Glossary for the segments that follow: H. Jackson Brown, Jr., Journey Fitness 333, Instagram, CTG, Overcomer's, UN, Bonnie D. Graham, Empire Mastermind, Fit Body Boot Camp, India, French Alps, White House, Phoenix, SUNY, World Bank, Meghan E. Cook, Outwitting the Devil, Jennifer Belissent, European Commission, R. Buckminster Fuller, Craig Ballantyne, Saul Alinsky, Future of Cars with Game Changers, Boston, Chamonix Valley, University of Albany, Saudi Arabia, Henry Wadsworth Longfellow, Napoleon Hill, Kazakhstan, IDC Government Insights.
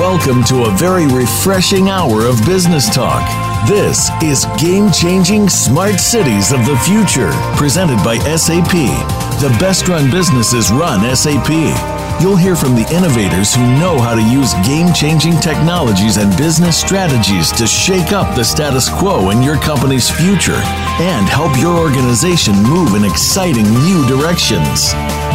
Welcome to a very refreshing hour of business talk. This is Game Changing Smart Cities of the Future, presented by SAP. The best-run businesses run SAP. You'll hear from the innovators who know how to use game-changing technologies and business strategies to shake up the status quo in your company's future and help your organization move in exciting new directions.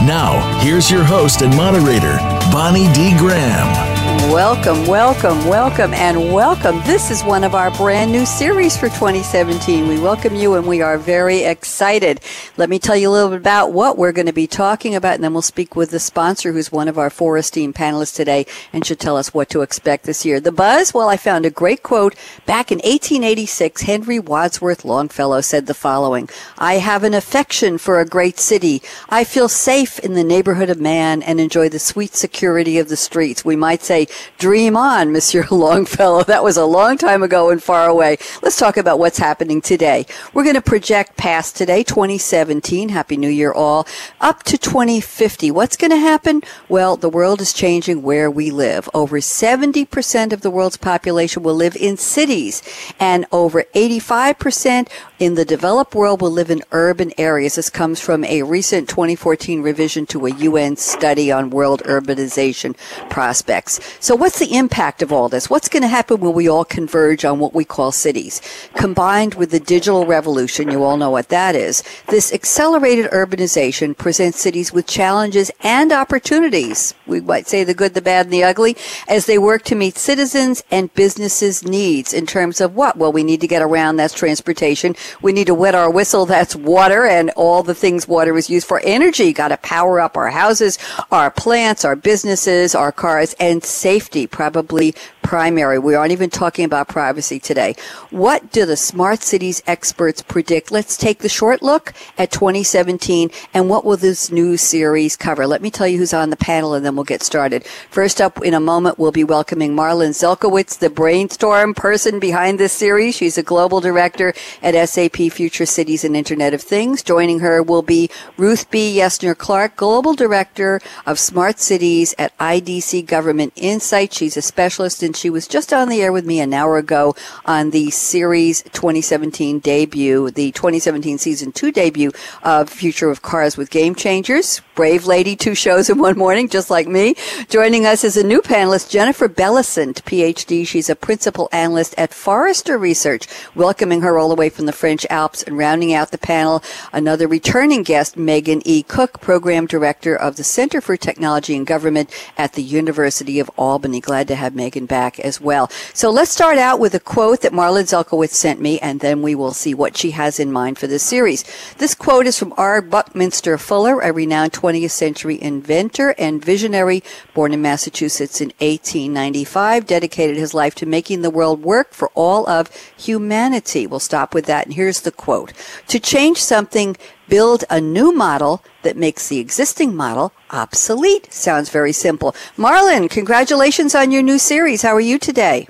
Now, here's your host and moderator, Bonnie D. Graham. Welcome, welcome, welcome, and welcome. This is one of our brand new series for 2017. We welcome you and we are very excited. Let me tell you a little bit about what we're going to be talking about, and then we'll speak with the sponsor who's one of our four esteemed panelists today and should tell us what to expect this year. The buzz? Well, I found a great quote. Back in 1886, Henry Wadsworth Longfellow said the following: I have an affection for a great city. I feel safe in the neighborhood of man and enjoy the sweet security of the streets. We might say, dream on, Monsieur Longfellow. That was a long time ago and far away. Let's talk about what's happening today. We're going to project past today, 2017. Happy New Year, all. Up to 2050. What's going to happen? Well, the world is changing where we live. Over 70% of the world's population will live in cities, and over 85% in the developed world will live in urban areas. This comes from a recent 2014 revision to a UN study on world urbanization prospects. So what's the impact of all this? What's going to happen when we all converge on what we call cities? Combined with the digital revolution, you all know what that is, this accelerated urbanization presents cities with challenges and opportunities. We might say the good, the bad, and the ugly, as they work to meet citizens' and businesses' needs in terms of what? Well, we need to get around, that's transportation. We need to wet our whistle, that's water, and all the things water is used for. Energy, got to power up our houses, our plants, our businesses, our cars, and safety, probably primary. We aren't even talking about privacy today. What do the smart cities experts predict? Let's take the short look at 2017 and what will this new series cover? Let me tell you who's on the panel and then we'll get started. First up in a moment, we'll be welcoming Marlon Zelkowitz, the brainstorm person behind this series. She's a global director at SAP Future Cities and Internet of Things. Joining her will be Ruth B. Yesner Clark, global director of smart cities at IDC Government Insights. She's a specialist and she was just on the air with me an hour ago on the series 2017 debut, the 2017 season 2 debut of Future of Cars with Game Changers. Brave lady, two shows in one morning, just like me. Joining us is a new panelist, Jennifer Belissent, PhD. She's a principal analyst at Forrester Research. Welcoming her all the way from the French Alps and rounding out the panel, another returning guest, Meghan E. Cook, program director of the Center for Technology and Government at the University of Albany. Glad to have Meghan back as well. So let's start out with a quote that Marlon Zelkowitz sent me, and then we will see what she has in mind for this series. This quote is from R. Buckminster Fuller, a renowned 20th century inventor and visionary, born in Massachusetts in 1895, dedicated his life to making the world work for all of humanity. We'll stop with that, and here's the quote. To change something, build a new model that makes the existing model obsolete. Sounds very simple. Marlon, congratulations on your new series. How are you today?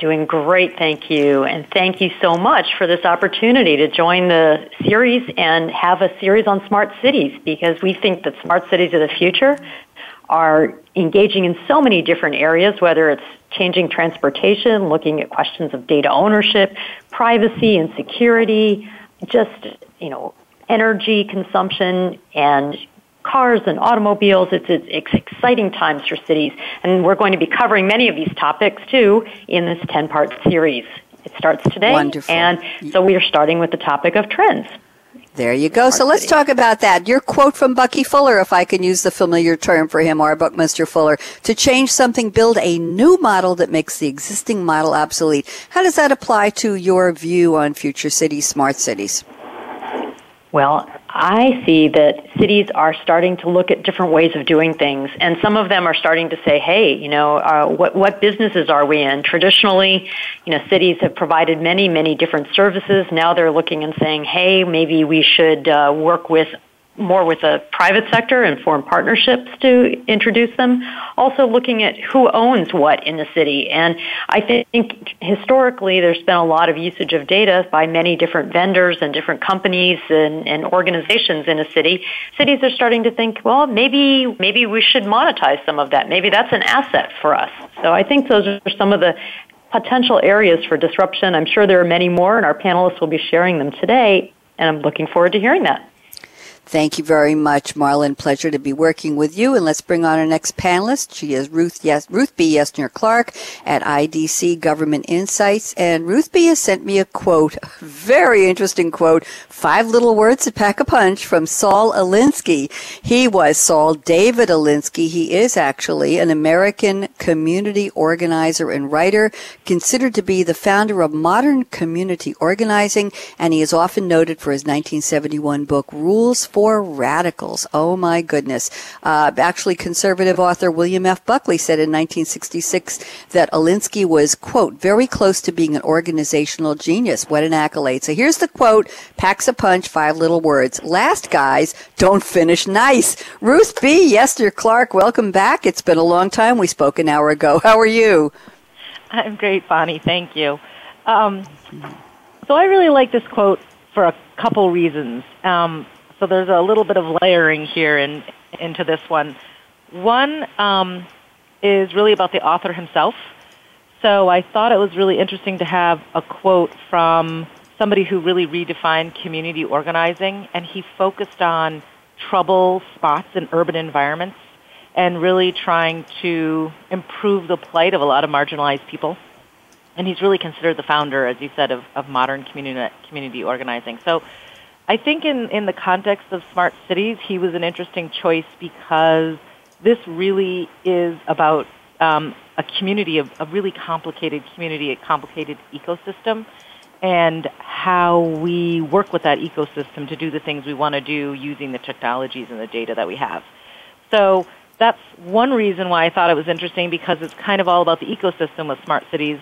Doing great, thank you. And thank you so much for this opportunity to join the series and have a series on smart cities, because we think that smart cities of the future are engaging in so many different areas, whether it's changing transportation, looking at questions of data ownership, privacy and security, just, energy consumption and cars and automobiles. It's exciting times for cities. And we're going to be covering many of these topics, too, in this 10-part series. It starts today. Wonderful. And so we are starting with the topic of trends. There you go. So let's talk about that. Your quote from Bucky Fuller, if I can use the familiar term for him, R. Buckminster Fuller, to change something, build a new model that makes the existing model obsolete. How does that apply to your view on future cities, smart cities? Well, I see that cities are starting to look at different ways of doing things, and some of them are starting to say, hey, what businesses are we in? Traditionally, cities have provided many, many different services. Now they're looking and saying, hey, maybe we should work with more with the private sector and form partnerships to introduce them. Also looking at who owns what in the city. And I think historically there's been a lot of usage of data by many different vendors and different companies and organizations in a city. Cities are starting to think, well, maybe we should monetize some of that. Maybe that's an asset for us. So I think those are some of the potential areas for disruption. I'm sure there are many more, and our panelists will be sharing them today, and I'm looking forward to hearing that. Thank you very much, Marlon. Pleasure to be working with you. And let's bring on our next panelist. She is Ruth B. Yesner Clark at IDC Government Insights. And Ruth B. has sent me a quote, a very interesting quote, 5 little words that pack a punch, from Saul Alinsky. He was Saul David Alinsky. He is actually an American community organizer and writer, considered to be the founder of modern community organizing. And he is often noted for his 1971 book, Rules for Radicals. Oh my goodness. Actually, conservative author William F. Buckley said in 1966 that Alinsky was, quote, very close to being an organizational genius. What an accolade. So here's the quote, packs a punch, 5 little words. Last guys don't finish nice. Ruth B. Yesner Clark, welcome back. It's been a long time. We spoke an hour ago. How are you? I'm great, Bonnie. Thank you. So I really like this quote for a couple reasons. So there's a little bit of layering here into this one. One is really about the author himself. So I thought it was really interesting to have a quote from somebody who really redefined community organizing, and he focused on trouble spots in urban environments and really trying to improve the plight of a lot of marginalized people. And he's really considered the founder, as you said, of modern community organizing. So I think in the context of smart cities, he was an interesting choice because this really is about a community, a really complicated community, a complicated ecosystem, and how we work with that ecosystem to do the things we want to do using the technologies and the data that we have. So that's one reason why I thought it was interesting, because it's kind of all about the ecosystem with smart cities.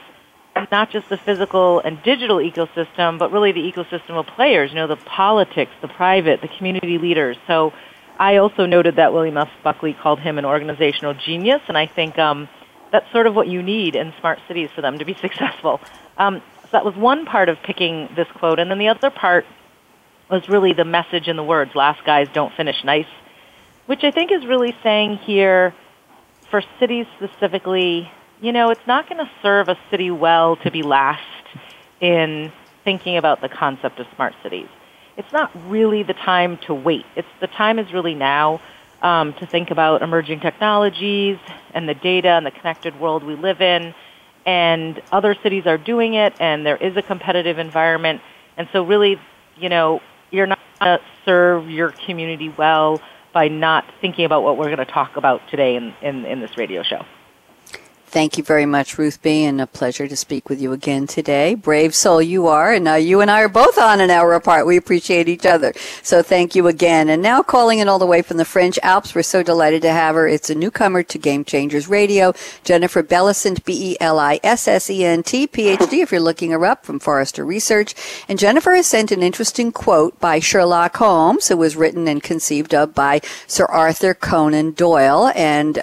Not just the physical and digital ecosystem, but really the ecosystem of players, the politics, the private, the community leaders. So I also noted that William F. Buckley called him an organizational genius, and I think that's sort of what you need in smart cities for them to be successful. So that was one part of picking this quote. And then the other part was really the message in the words, last guys don't finish nice, which I think is really saying here for cities specifically, it's not going to serve a city well to be last in thinking about the concept of smart cities. It's not really the time to wait. The time is really now to think about emerging technologies and the data and the connected world we live in. And other cities are doing it, and there is a competitive environment. And so really, you're not going to serve your community well by not thinking about what we're going to talk about today in this radio show. Thank you very much, Ruth B., and a pleasure to speak with you again today. Brave soul you are, and now you and I are both on an hour apart. We appreciate each other. So thank you again. And now calling in all the way from the French Alps, we're so delighted to have her. It's a newcomer to Game Changers Radio, Jennifer Belissent, B-E-L-I-S-S-E-N-T, Ph.D., if you're looking her up, from Forrester Research. And Jennifer has sent an interesting quote by Sherlock Holmes, who was written and conceived of by Sir Arthur Conan Doyle and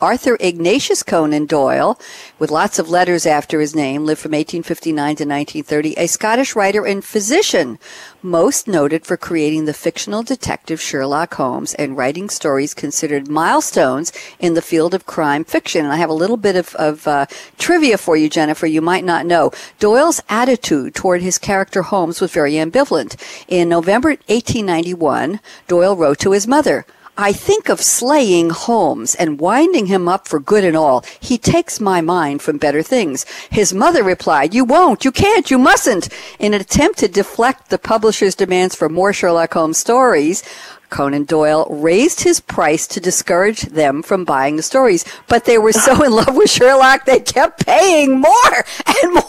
Arthur Ignatius Conan Doyle, with lots of letters after his name, lived from 1859 to 1930, a Scottish writer and physician, most noted for creating the fictional detective Sherlock Holmes and writing stories considered milestones in the field of crime fiction. And I have a little bit of trivia for you, Jennifer, you might not know. Doyle's attitude toward his character Holmes was very ambivalent. In November 1891, Doyle wrote to his mother, I think of slaying Holmes and winding him up for good and all. He takes my mind from better things. His mother replied, you won't, you can't, you mustn't. In an attempt to deflect the publisher's demands for more Sherlock Holmes stories, Conan Doyle raised his price to discourage them from buying the stories, but they were so in love with Sherlock, they kept paying more and more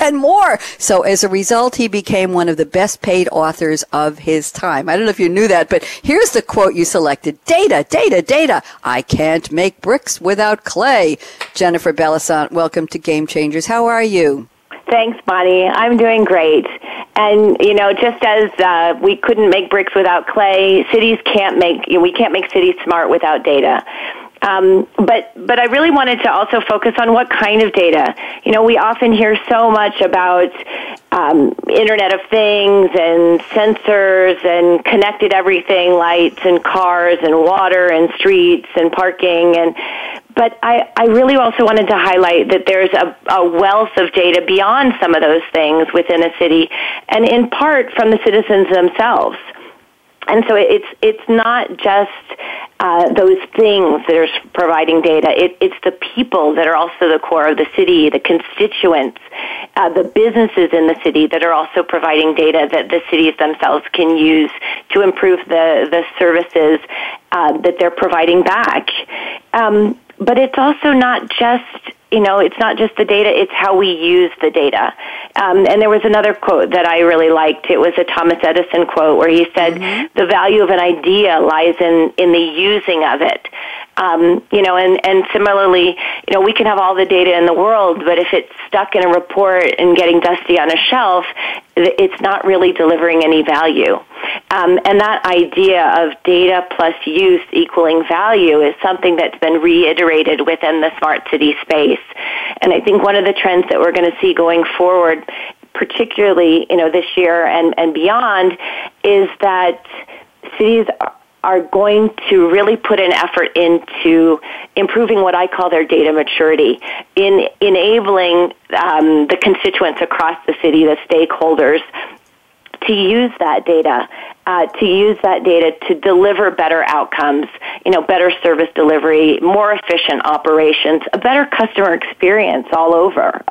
and more. So as a result, he became one of the best paid authors of his time. I don't know if you knew that, but here's the quote you selected. Data, data, data. I can't make bricks without clay. Jennifer Belissent, welcome to Game Changers. How are you? Thanks, Bonnie. I'm doing great. And, you know, just as we couldn't make bricks without clay, we can't make cities smart without data. But I really wanted to also focus on what kind of data. You know, we often hear so much about Internet of Things and sensors and connected everything, lights and cars and water and streets and parking. But I really also wanted to highlight that there's a wealth of data beyond some of those things within a city, and in part from the citizens themselves. And so it's not just those things that are providing data. It's the people that are also the core of the city, the constituents, the businesses in the city that are also providing data that the cities themselves can use to improve the services that they're providing back. But it's also not just, you know, it's not just the data, it's how we use the data. And there was another quote that I really liked. It was a Thomas Edison quote where he said, mm-hmm. The value of an idea lies in the using of it. You know, and similarly, you know, we can have all the data in the world, but if it's stuck in a report and getting dusty on a shelf, it's not really delivering any value. And that idea of data plus use equaling value is something that's been reiterated within the smart city space. And I think one of the trends that we're going to see going forward, particularly, you know, this year and beyond, is that cities are going to really put an effort into improving what I call their data maturity, in enabling the constituents across the city, the stakeholders, to use that data to deliver better outcomes, you know, better service delivery, more efficient operations, a better customer experience all over,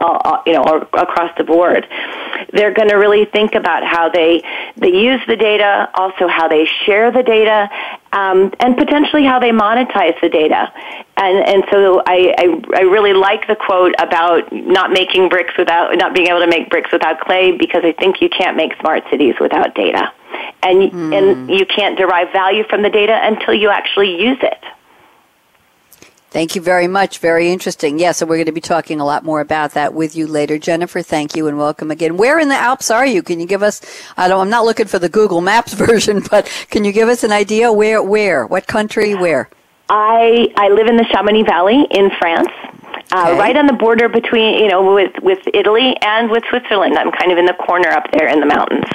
you know, across the board. They're going to really think about how they use the data, also how they share the data, and potentially how they monetize the data. And so I really like the quote about not being able to make bricks without clay, because I think you can't make smart cities without data. And you can't derive value from the data until you actually use it. Thank you very much. Very interesting. Yes, and we're going to be talking a lot more about that with you later. Jennifer, thank you and welcome again. Where in the Alps are you? Can you give us, I'm not looking for the Google Maps version, but can you give us an idea where, what country, where? I live in the Chamonix Valley in France, right on the border between, you know, with Italy and with Switzerland. I'm kind of in the corner up there in the mountains.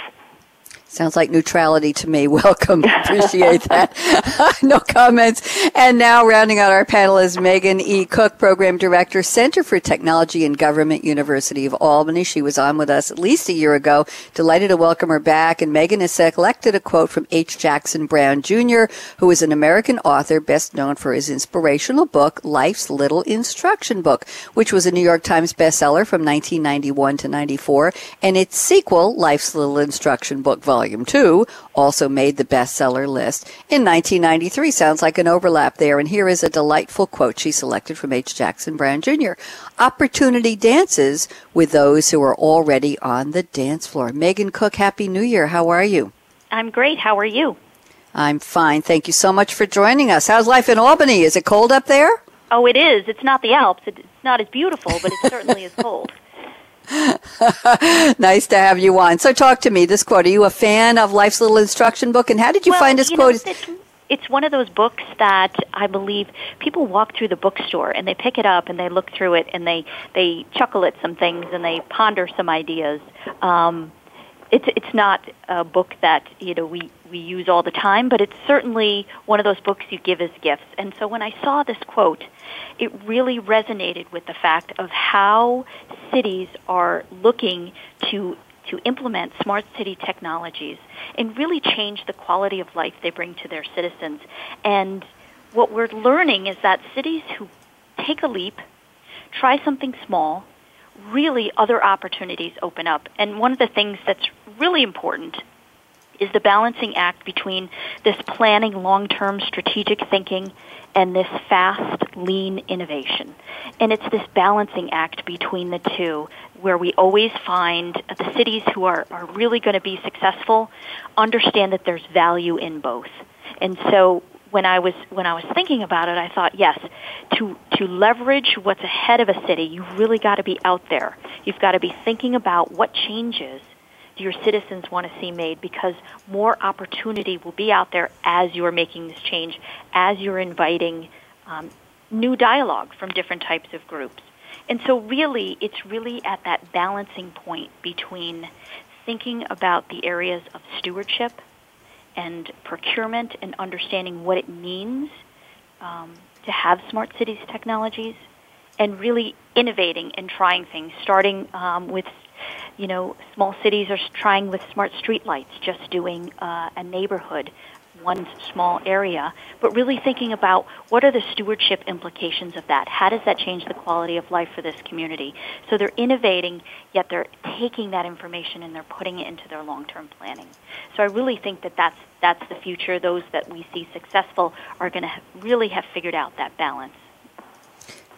Sounds like neutrality to me. Welcome. Appreciate that. No comments. And now rounding out our panel is Meghan E. Cook, Program Director, Center for Technology and Government, University of Albany. She was on with us at least a year ago. Delighted to welcome her back. And Meghan has selected a quote from H. Jackson Brown, Jr., who is an American author best known for his inspirational book, Life's Little Instruction Book, which was a New York Times bestseller from 1991 to 94, and its sequel, Life's Little Instruction Book, Volume 2, also made the bestseller list in 1993. Sounds like an overlap there. And here is a delightful quote she selected from H. Jackson Brown, Jr. Opportunity dances with those who are already on the dance floor. Meghan Cook, Happy New Year. How are you? I'm great. How are you? I'm fine. Thank you so much for joining us. How's life in Albany? Is it cold up there? Oh, it is. It's not the Alps. It's not as beautiful, but it certainly is cold. Nice to have you on. So talk to me. This quote, are you a fan of Life's Little Instruction Book? And how did you find this quote? It's one of those books that I believe people walk through the bookstore and they pick it up and they look through it and they chuckle at some things and they ponder some ideas. It's not a book that, you know, we use all the time, but it's certainly one of those books you give as gifts. And so when I saw this quote, it really resonated with the fact of how cities are looking to to implement smart city technologies and really change the quality of life they bring to their citizens. And what we're learning is that cities who take a leap, try something small, really other opportunities open up. And one of the things that's really important is the balancing act between this planning, long-term strategic thinking, and this fast, lean innovation. And it's this balancing act between the two where we always find the cities who are really going to be successful understand that there's value in both. And so when I was thinking about it, I thought, yes, to leverage what's ahead of a city, you've really got to be out there. You've got to be thinking about what changes your citizens want to see made, because more opportunity will be out there as you're making this change, as you're inviting new dialogue from different types of groups. And so really, it's really at that balancing point between thinking about the areas of stewardship and procurement and understanding what it means to have smart cities technologies, and really innovating and trying things, starting with small cities are trying with smart streetlights, just doing a neighborhood, one small area, but really thinking about what are the stewardship implications of that? How does that change the quality of life for this community? So they're innovating, yet they're taking that information and they're putting it into their long-term planning. So I really think that that's the future. Those that we see successful are going to really have figured out that balance.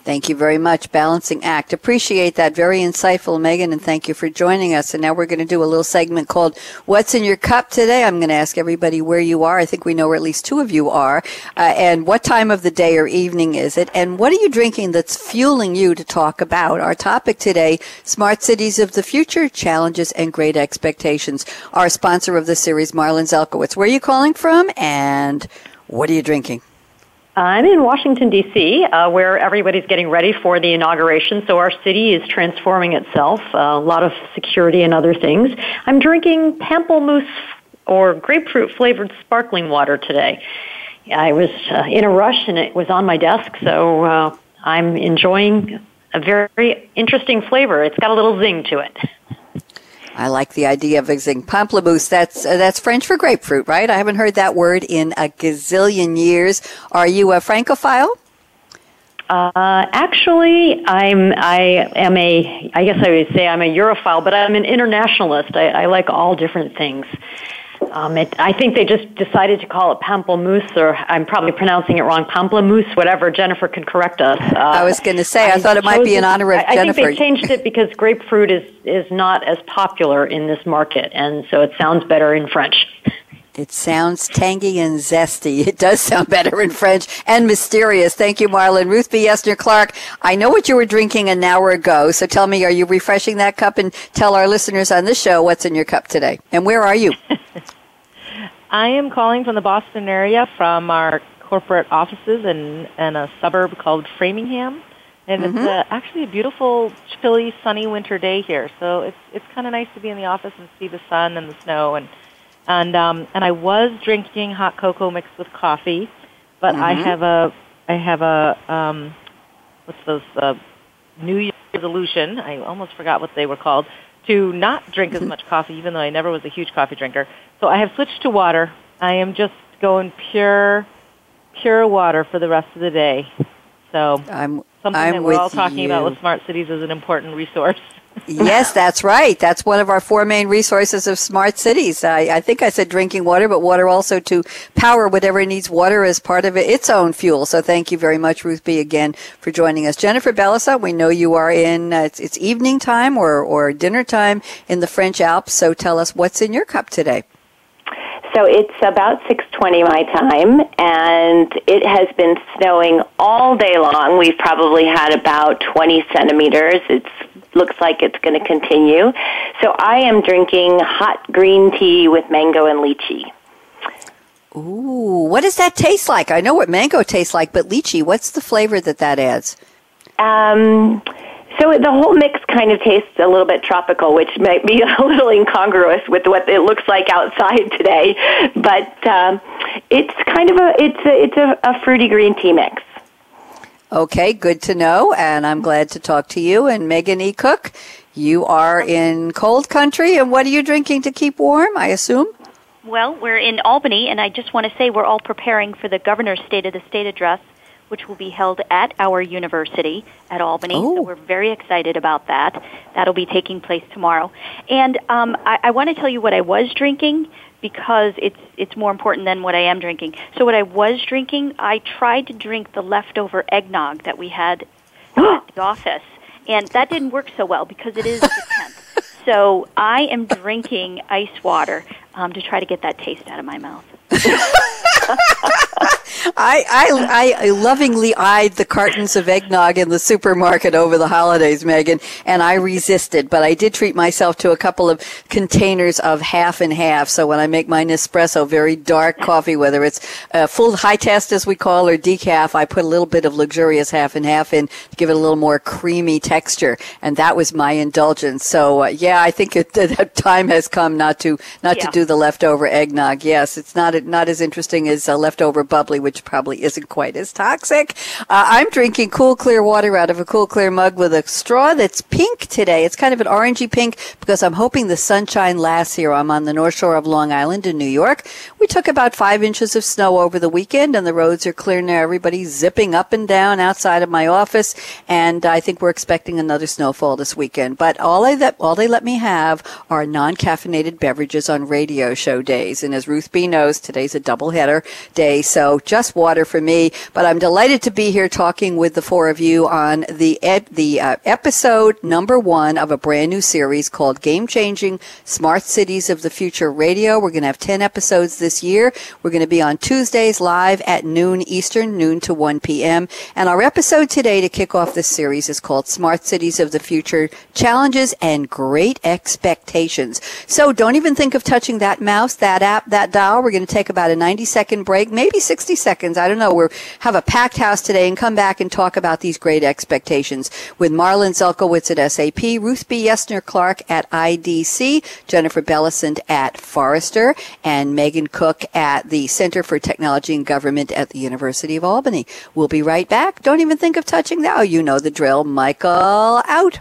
Thank you very much. Balancing act. Appreciate that. Very insightful, Megan, and thank you for joining us. And now we're going to do a little segment called What's in Your Cup Today? I'm going to ask everybody where you are. I think we know where at least two of you are. And what time of the day or evening is it? And what are you drinking that's fueling you to talk about? Our topic today, Smart Cities of the Future, Challenges and Great Expectations. Our sponsor of the series, Marlon Zelkowitz. Where are you calling from and what are you drinking? I'm in Washington, D.C., where everybody's getting ready for the inauguration, so our city is transforming itself, a lot of security and other things. I'm drinking pamplemousse or grapefruit-flavored sparkling water today. I was in a rush, and it was on my desk, so I'm enjoying a very interesting flavor. It's got a little zing to it. I like the idea of zing. Pamplemousse, that's French for grapefruit, right? I haven't heard that word in a gazillion years. Are you a Francophile? Actually, I guess I would say I'm a Europhile, but I'm an internationalist. I like all different things. I think they just decided to call it pamplemousse, or I'm probably pronouncing it wrong, pamplemousse, whatever. Jennifer can correct us. I was going to say, I thought it might be in honor of Jennifer. I think they changed it because grapefruit is not as popular in this market, and so it sounds better in French. It sounds tangy and zesty. It does sound better in French and mysterious. Thank you, Marlon. Ruth B. Yesner Clark, I know what you were drinking an hour ago, so tell me, are you refreshing that cup? And tell our listeners on this show what's in your cup today. And where are you? I am calling from the Boston area, from our corporate offices in a suburb called Framingham. And It's actually a beautiful, chilly, sunny winter day here. So it's kind of nice to be in the office and see the sun and the snow. And I was drinking hot cocoa mixed with coffee, but I have a what's those New Year's resolution? I almost forgot what they were called, to not drink as much coffee, even though I never was a huge coffee drinker. So I have switched to water. I am just going pure water for the rest of the day. So something that we're all talking about with smart cities is an important resource. Yes, that's right. That's one of our four main resources of smart cities. I think I said drinking water, but water also to power whatever needs water as part of its own fuel. So thank you very much, Ruth B., again, for joining us. Jennifer Belissent, we know you are in, it's evening time or dinner time in the French Alps. So tell us what's in your cup today. So it's about 6:20 my time, and it has been snowing all day long. We've probably had about 20 centimeters. It looks like it's going to continue. So I am drinking hot green tea with mango and lychee. Ooh, what does that taste like? I know what mango tastes like, but lychee, what's the flavor that adds? So the whole mix kind of tastes a little bit tropical, which might be a little incongruous with what it looks like outside today. But it's kind of a fruity green tea mix. Okay, good to know, and I'm glad to talk to you. And Meghan E. Cook, you are in cold country, and what are you drinking to keep warm, I assume? Well, we're in Albany, and I just want to say we're all preparing for the Governor's State of the State Address, which will be held at our university at Albany. Oh. So we're very excited about that. That'll be taking place tomorrow. And I want to tell you what I was drinking, because it's more important than what I am drinking. So what I was drinking, I tried to drink the leftover eggnog that we had at the office, and that didn't work so well because it is the 10th. So I am drinking ice water to try to get that taste out of my mouth. I lovingly eyed the cartons of eggnog in the supermarket over the holidays, Megan, and I resisted, but I did treat myself to a couple of containers of half and half. So when I make my Nespresso, very dark coffee, whether it's full high test as we call or decaf, I put a little bit of luxurious half and half in to give it a little more creamy texture, and that was my indulgence. So yeah, I think that time has come not to do the leftover eggnog. Yes, it's not as interesting as leftover bubbly, which probably isn't quite as toxic. I'm drinking cool, clear water out of a cool, clear mug with a straw that's pink today. It's kind of an orangey pink because I'm hoping the sunshine lasts here. I'm on the North Shore of Long Island in New York. We took about 5 inches of snow over the weekend, and the roads are clear now. Everybody's zipping up and down outside of my office, and I think we're expecting another snowfall this weekend. But all they let me have are non-caffeinated beverages on radio show days. And as Ruth B. knows, today's a doubleheader day, so just water for me. But I'm delighted to be here talking with the four of you on the episode number 1 of a brand new series called Game Changing Smart Cities of the Future Radio. We're going to have 10 episodes this year. We're going to be on Tuesdays live at noon Eastern, noon to 1 p.m. And our episode today to kick off this series is called Smart Cities of the Future, Challenges and Great Expectations. So don't even think of touching that mouse, that app, that dial. We're going to take about a 90-second break, maybe 60 seconds. I don't know. We'll have a packed house today and come back and talk about these great expectations with Marlon Zelkowitz at SAP, Ruth B. Yesner Clark at IDC, Jennifer Belissent at Forrester, and Meghan Cook at the Center for Technology and Government at the University of Albany. We'll be right back. Don't even think of touching that. Oh, you know the drill. Michael out.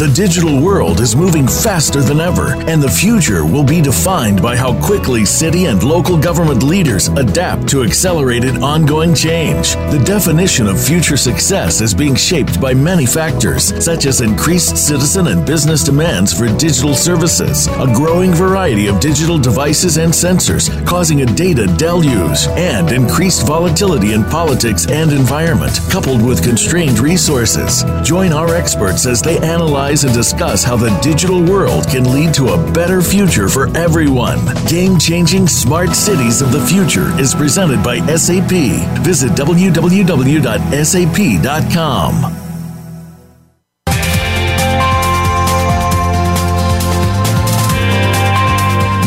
The digital world is moving faster than ever, and the future will be defined by how quickly city and local government leaders adapt to accelerated ongoing change. The definition of future success is being shaped by many factors, such as increased citizen and business demands for digital services, a growing variety of digital devices and sensors causing a data deluge, and increased volatility in politics and environment, coupled with constrained resources. Join our experts as they analyze and discuss how the digital world can lead to a better future for everyone. Game-Changing Smart Cities of the Future is presented by SAP. Visit www.sap.com.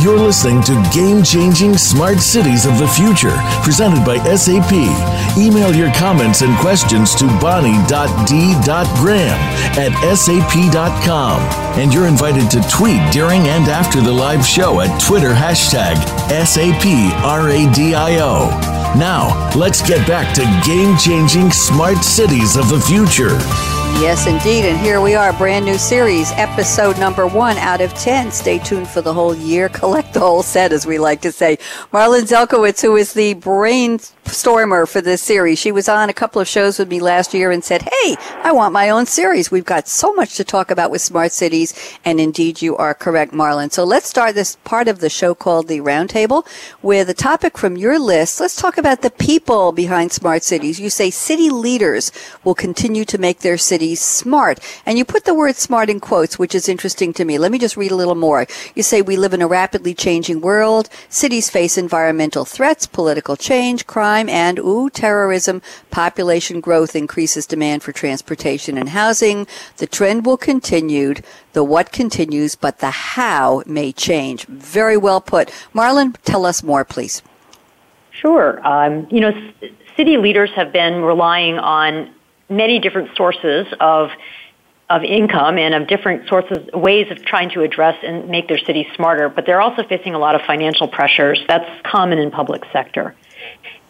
You're listening to Game-Changing Smart Cities of the Future, presented by SAP. Email your comments and questions to bonnie.d.graham@sap.com. And you're invited to tweet during and after the live show at Twitter #SAPRadio. Now, let's get back to Game-Changing Smart Cities of the Future. Yes, indeed. And here we are, brand new series, episode number 1 out of 10. Stay tuned for the whole year. Collect the whole set, as we like to say. Marlon Zelkowitz, who is the brainstormer for this series. She was on a couple of shows with me last year and said, hey, I want my own series. We've got so much to talk about with smart cities. And indeed, you are correct, Marlon. So let's start this part of the show called The Roundtable with a topic from your list. Let's talk about the people behind smart cities. You say city leaders will continue to make their cities smart. And you put the word smart in quotes, which is interesting to me. Let me just read a little more. You say we live in a rapidly changing world. Cities face environmental threats, political change, crime, and terrorism. Population growth increases demand for transportation and housing. The trend will continue. The what continues, but the how may change. Very well put. Marlon, tell us more, please. Sure. City leaders have been relying on many different sources of of income and of different sources, ways of trying to address and make their cities smarter, but they're also facing a lot of financial pressures. That's common in public sector.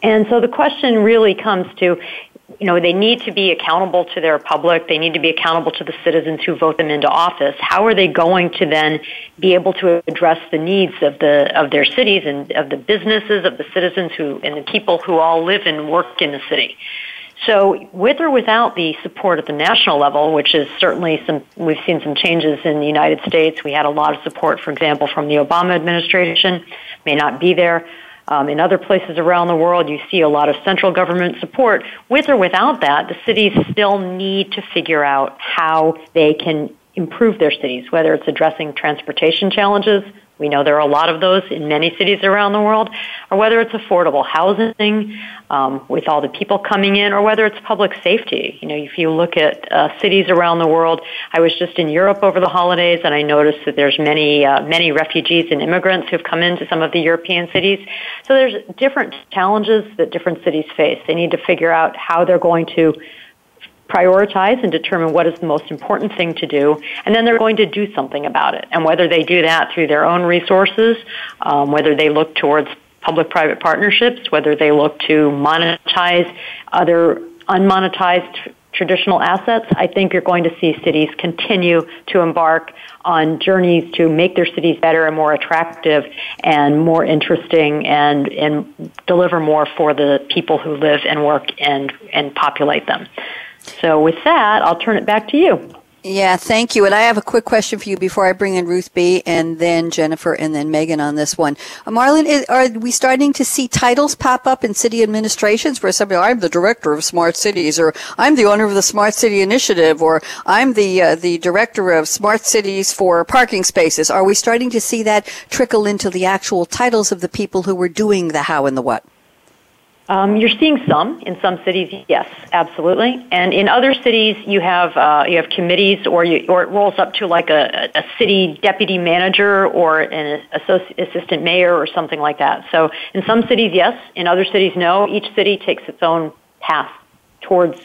And so the question really comes to, you know, they need to be accountable to their public. They need to be accountable to the citizens who vote them into office. How are they going to then be able to address the needs of their cities and of the businesses, of the citizens who, and the people who all live and work in the city? So with or without the support at the national level, which is certainly we've seen some changes in the United States. We had a lot of support, for example, from the Obama administration, may not be there. In other places around the world, you see a lot of central government support. With or without that, the cities still need to figure out how they can improve their cities, whether it's addressing transportation challenges. We know there are a lot of those in many cities around the world, or whether it's affordable housing with all the people coming in, or whether it's public safety. You know, if you look at cities around the world, I was just in Europe over the holidays, and I noticed that there's many refugees and immigrants who've come into some of the European cities. So there's different challenges that different cities face. They need to figure out how they're going to prioritize and determine what is the most important thing to do, and then they're going to do something about it. And whether they do that through their own resources, whether they look towards public-private partnerships, whether they look to monetize other unmonetized traditional assets, I think you're going to see cities continue to embark on journeys to make their cities better and more attractive and more interesting and deliver more for the people who live and work and populate them. So with that, I'll turn it back to you. Yeah, thank you. And I have a quick question for you before I bring in Ruth B. and then Jennifer and then Megan on this one. Marlon, are we starting to see titles pop up in city administrations where somebody, I'm the director of smart cities, or I'm the owner of the Smart City Initiative, or I'm the director of smart cities for parking spaces? Are we starting to see that trickle into the actual titles of the people who were doing the how and the what? You're seeing some in some cities, yes, absolutely, and in other cities you have committees, or it rolls up to like a city deputy manager or an assistant mayor or something like that. So in some cities, yes, in other cities, no. Each city takes its own path towards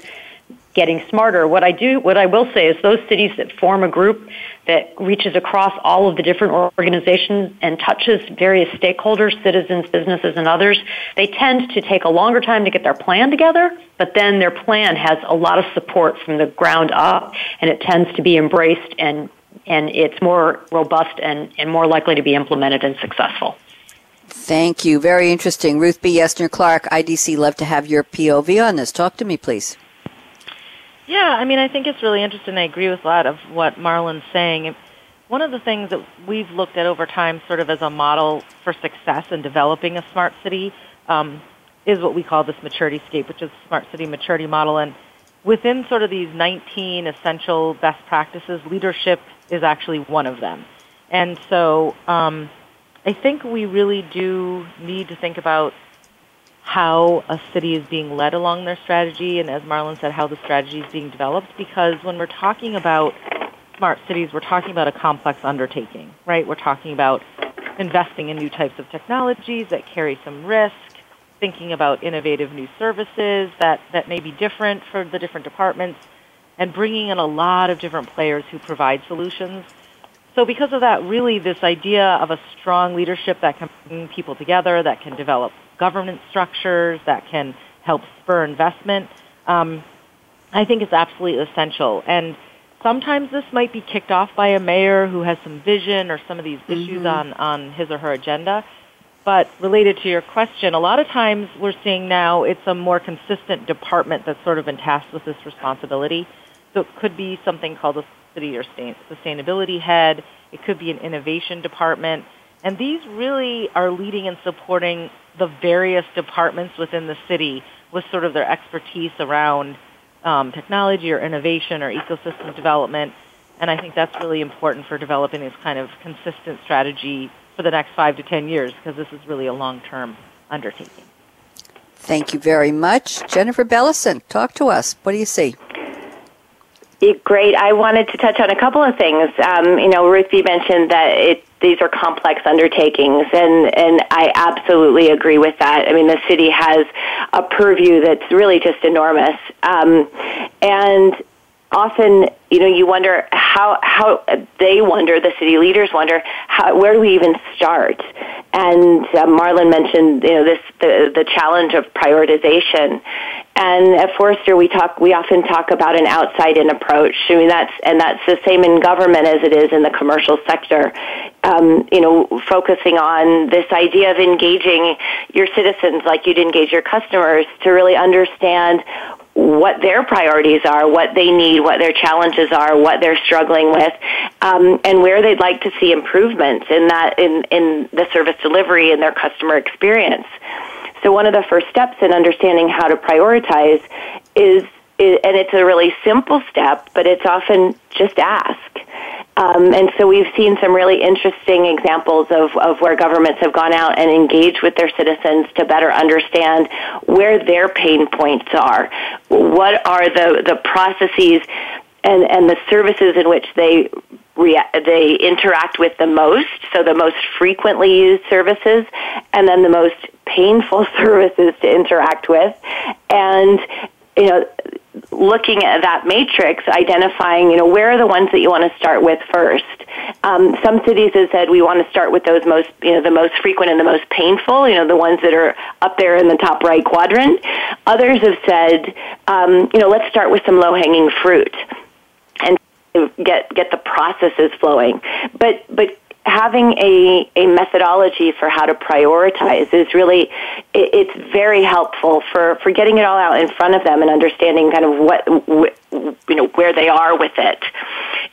getting smarter. What I will say is those cities that form a group that reaches across all of the different organizations and touches various stakeholders, citizens, businesses, and others, they tend to take a longer time to get their plan together, but then their plan has a lot of support from the ground up, and it tends to be embraced, and it's more robust and more likely to be implemented and successful. Thank you. Very interesting. Ruth B. Yesner Clark, IDC, love to have your POV on this. Talk to me, please. Yeah, I mean, I think it's really interesting. I agree with a lot of what Marlon's saying. One of the things that we've looked at over time sort of as a model for success in developing a smart city is what we call this maturity scape, which is smart city maturity model. And within sort of these 19 essential best practices, leadership is actually one of them. And so I think we really do need to think about how a city is being led along their strategy, and as Marlon said, how the strategy is being developed, because when we're talking about smart cities, we're talking about a complex undertaking, right? We're talking about investing in new types of technologies that carry some risk, thinking about innovative new services that may be different for the different departments, and bringing in a lot of different players who provide solutions. So because of that, really this idea of a strong leadership that can bring people together, that can develop governance structures, that can help spur investment, I think it's absolutely essential. And sometimes this might be kicked off by a mayor who has some vision or some of these issues on his or her agenda. But related to your question, a lot of times we're seeing now it's a more consistent department that's sort of been tasked with this responsibility. So it could be something called a city or sustainability head. It could be an innovation department. And these really are leading and supporting the various departments within the city with sort of their expertise around technology or innovation or ecosystem development. And I think that's really important for developing this kind of consistent strategy for the next 5 to 10 years, because this is really a long-term undertaking. Thank you very much. Jennifer Belissent, talk to us. What do you see? Great. I wanted to touch on a couple of things. Ruth B. mentioned that these are complex undertakings, and I absolutely agree with that. I mean, the city has a purview that's really just enormous. And often, you know, you wonder how they wonder, the city leaders wonder, where do we even start? And Marlon mentioned, you know, the challenge of prioritization. And at Forrester, we often talk about an outside-in approach. I mean, that's the same in government as it is in the commercial sector. You know, focusing on this idea of engaging your citizens like you'd engage your customers to really understand what their priorities are, what they need, what their challenges are, what they're struggling with, and where they'd like to see improvements in the service delivery and their customer experience. So one of the first steps in understanding how to prioritize is and it's a really simple step, but it's often just ask. And so we've seen some really interesting examples of where governments have gone out and engaged with their citizens to better understand where their pain points are. What are the processes and the services in which they interact with the most, so the most frequently used services, and then the most painful services to interact with. And, you know, looking at that matrix, identifying, you know, where are the ones that you want to start with first? Some cities have said we want to start with those most, you know, the most frequent and the most painful, you know, the ones that are up there in the top right quadrant. Others have said, you know, let's start with some low-hanging fruit and get the processes flowing. But having a methodology for how to prioritize is really, it's very helpful for getting it all out in front of them and understanding kind of where they are with it.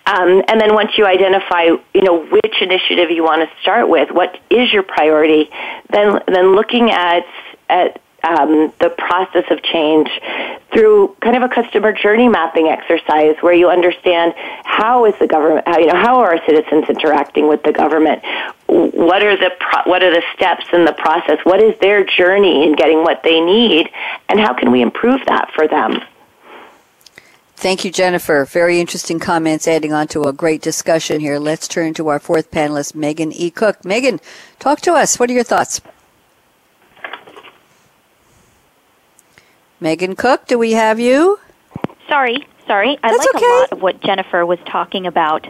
And then once you identify, you know, which initiative you want to start with, what is your priority, then looking at the process of change through kind of a customer journey mapping exercise where you understand how is the government, how are our citizens interacting with the government? What are the steps in the process? What is their journey in getting what they need? And how can we improve that for them? Thank you, Jennifer. Very interesting comments adding on to a great discussion here. Let's turn to our fourth panelist, Meghan E. Cook. Meghan, talk to us. What are your thoughts? Meghan Cook, do we have you? Sorry. A lot of what Jennifer was talking about.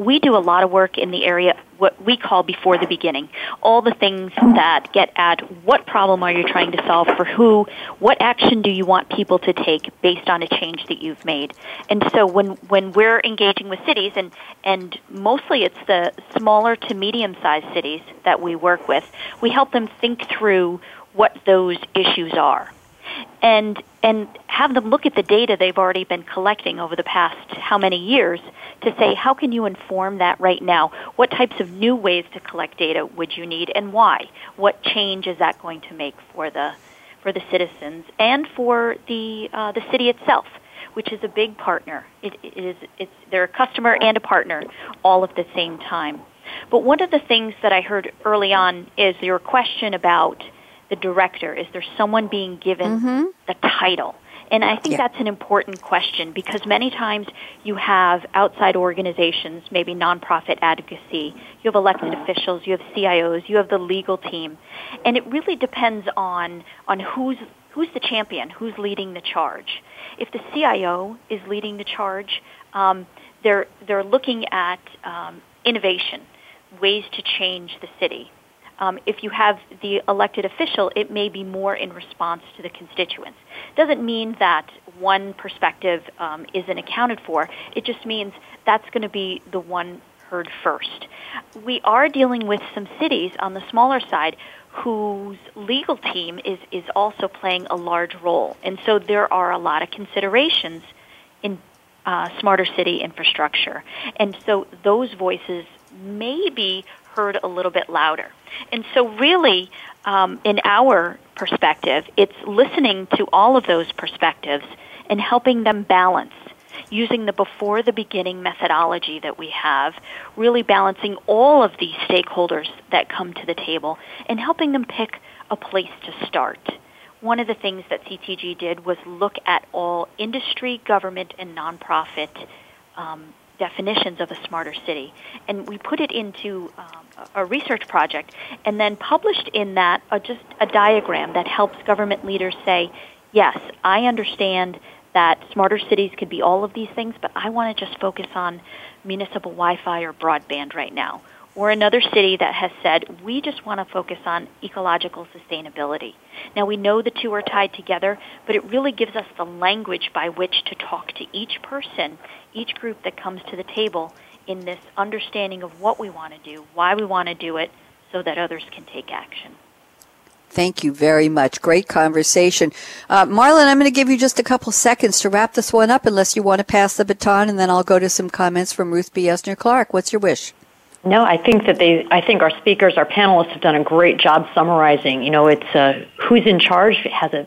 We do a lot of work in the area what we call before the beginning. All the things that get at what problem are you trying to solve for who, what action do you want people to take based on a change that you've made. And so when we're engaging with cities, and mostly it's the smaller to medium-sized cities that we work with, we help them think through what those issues are. And have them look at the data they've already been collecting over the past how many years to say, how can you inform that right now? What types of new ways to collect data would you need and why? What change is that going to make for the citizens and for the city itself, which is a big partner. They're a customer and a partner all at the same time. But one of the things that I heard early on is your question about the director? Is there someone being given the title? And I think that's an important question because many times you have outside organizations, maybe nonprofit advocacy, you have elected officials, you have CIOs, you have the legal team, and it really depends on who's the champion, who's leading the charge. If the CIO is leading the charge, they're looking at innovation, ways to change the city. If you have the elected official, it may be more in response to the constituents. Doesn't mean that one perspective isn't accounted for. It just means that's going to be the one heard first. We are dealing with some cities on the smaller side whose legal team is also playing a large role. And so there are a lot of considerations in smarter city infrastructure. And so those voices may be heard a little bit louder. And so really, in our perspective, it's listening to all of those perspectives and helping them balance, using the before the beginning methodology that we have, really balancing all of these stakeholders that come to the table and helping them pick a place to start. One of the things that CTG did was look at all industry, government, and nonprofit definitions of a smarter city. And we put it into a research project and then published in that just a diagram that helps government leaders say, yes, I understand that smarter cities could be all of these things, but I want to just focus on municipal Wi-Fi or broadband right now. Or another city that has said, we just want to focus on ecological sustainability. Now, we know the two are tied together, but it really gives us the language by which to talk to each person, each group that comes to the table, in this understanding of what we want to do, why we want to do it, so that others can take action. Thank you very much. Great conversation. Marlon, I'm going to give you just a couple seconds to wrap this one up, unless you want to pass the baton, and then I'll go to some comments from Ruth B. Yesner Clark. What's your wish? No, I think our speakers, our panelists have done a great job summarizing. You know, it's who's in charge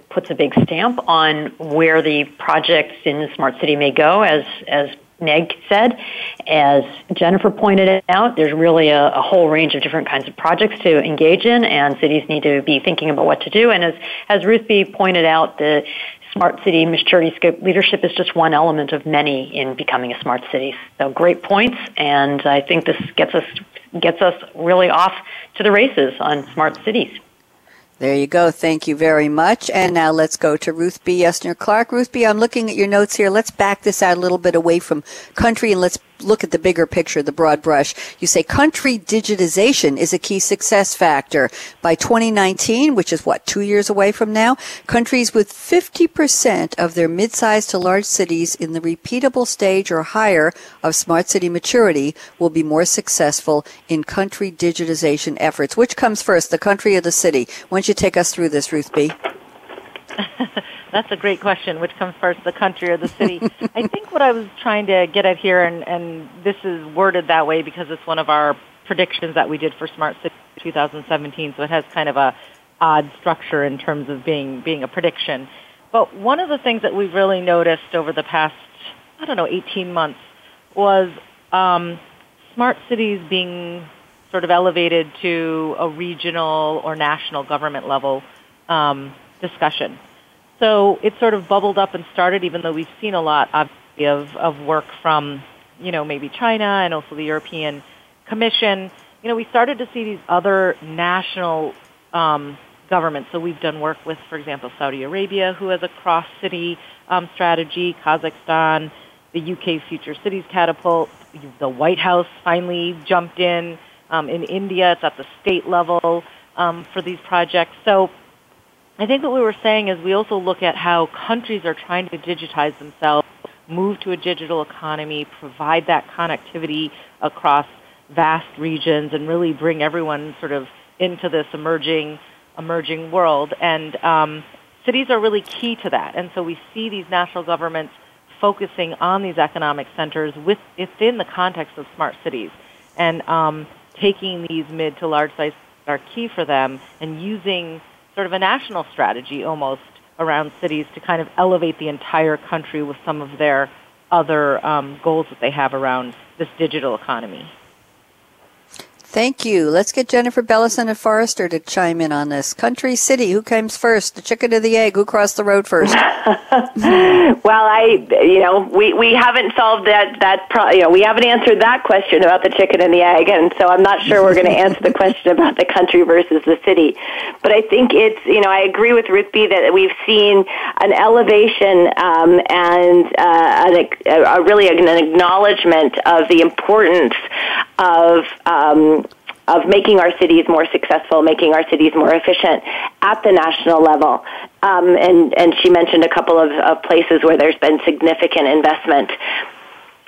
puts a big stamp on where the projects in the smart city may go, as Meg said. As Jennifer pointed out, there's really a whole range of different kinds of projects to engage in, and cities need to be thinking about what to do. And as Ruth B. pointed out, the smart city maturity scope leadership is just one element of many in becoming a smart city. So great points, and I think this gets us really off to the races on smart cities. There you go. Thank you very much. And now let's go to Ruth B. Yesner Clark. Ruth B., I'm looking at your notes here. Let's back this out a little bit away from country, and let's look at the bigger picture, the broad brush. You say country digitization is a key success factor. By 2019, which is what, 2 years away from now, countries with 50% of their mid-sized to large cities in the repeatable stage or higher of smart city maturity will be more successful in country digitization efforts. Which comes first, the country or the city? Why don't you take us through this, Ruth B.? That's a great question. Which comes first, the country or the city? I think what I was trying to get at here, and this is worded that way because it's one of our predictions that we did for Smart City 2017, so it has kind of a odd structure in terms of being a prediction. But one of the things that we've really noticed over the past, 18 months was smart cities being sort of elevated to a regional or national government level discussion. So it sort of bubbled up and started, even though we've seen a lot, obviously, of work from, maybe China and also the European Commission. We started to see these other national governments. So we've done work with, for example, Saudi Arabia, who has a cross-city strategy, Kazakhstan, the UK's Future Cities Catapult. The White House finally jumped in. In India, it's at the state level for these projects. So I think what we were saying is we also look at how countries are trying to digitize themselves, move to a digital economy, provide that connectivity across vast regions, and really bring everyone sort of into this emerging world. And cities are really key to that. And so we see these national governments focusing on these economic centers within the context of smart cities, and taking these mid to large sites that are key for them and using sort of a national strategy almost around cities to kind of elevate the entire country with some of their other goals that they have around this digital economy. Thank you. Let's get Jennifer Belissent of Forrester to chime in on this. Country, city, who comes first? The chicken or the egg? Who crossed the road first? Well, we haven't solved that problem. We haven't answered that question about the chicken and the egg, and so I'm not sure we're going to answer the question about the country versus the city. But I think it's, I agree with Ruth B. that we've seen an elevation and really an acknowledgement of the importance of making our cities more successful, making our cities more efficient at the national level. And she mentioned a couple of places where there's been significant investment.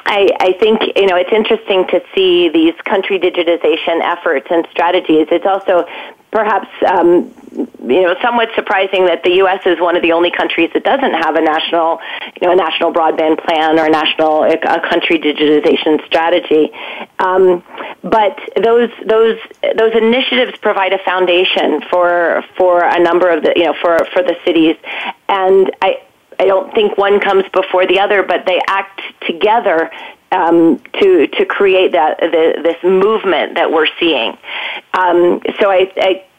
I think, it's interesting to see these country digitization efforts and strategies. It's also perhaps, somewhat surprising that the U.S. is one of the only countries that doesn't have a national broadband plan or a country digitization strategy. But those initiatives provide a foundation for a number of for the cities, and I don't think one comes before the other, but they act together to create this movement that we're seeing. So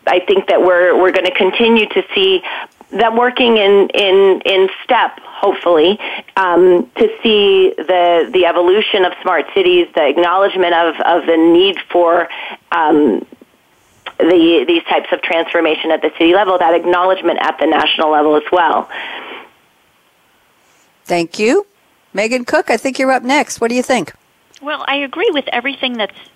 I think that we're going to continue to see them working in step, hopefully, to see the evolution of smart cities, the acknowledgement of the need for these types of transformation at the city level, that acknowledgement at the national level as well. Thank you. Meghan Cook, I think you're up next. What do you think? Well, I agree with everything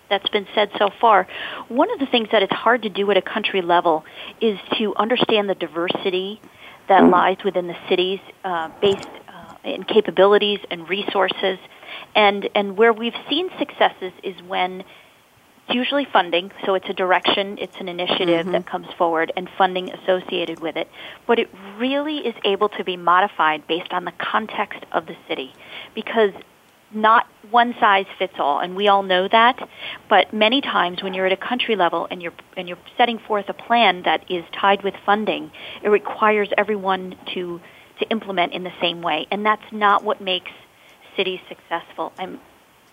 that's been said so far. One of the things that it's hard to do at a country level is to understand the diversity that lies within the cities based in capabilities and resources. And where we've seen successes is when it's usually funding, so it's a direction, it's an initiative that comes forward and funding associated with it, but it really is able to be modified based on the context of the city because not one size fits all, and we all know that, but many times when you're at a country level and you're setting forth a plan that is tied with funding, it requires everyone to implement in the same way, and that's not what makes cities successful.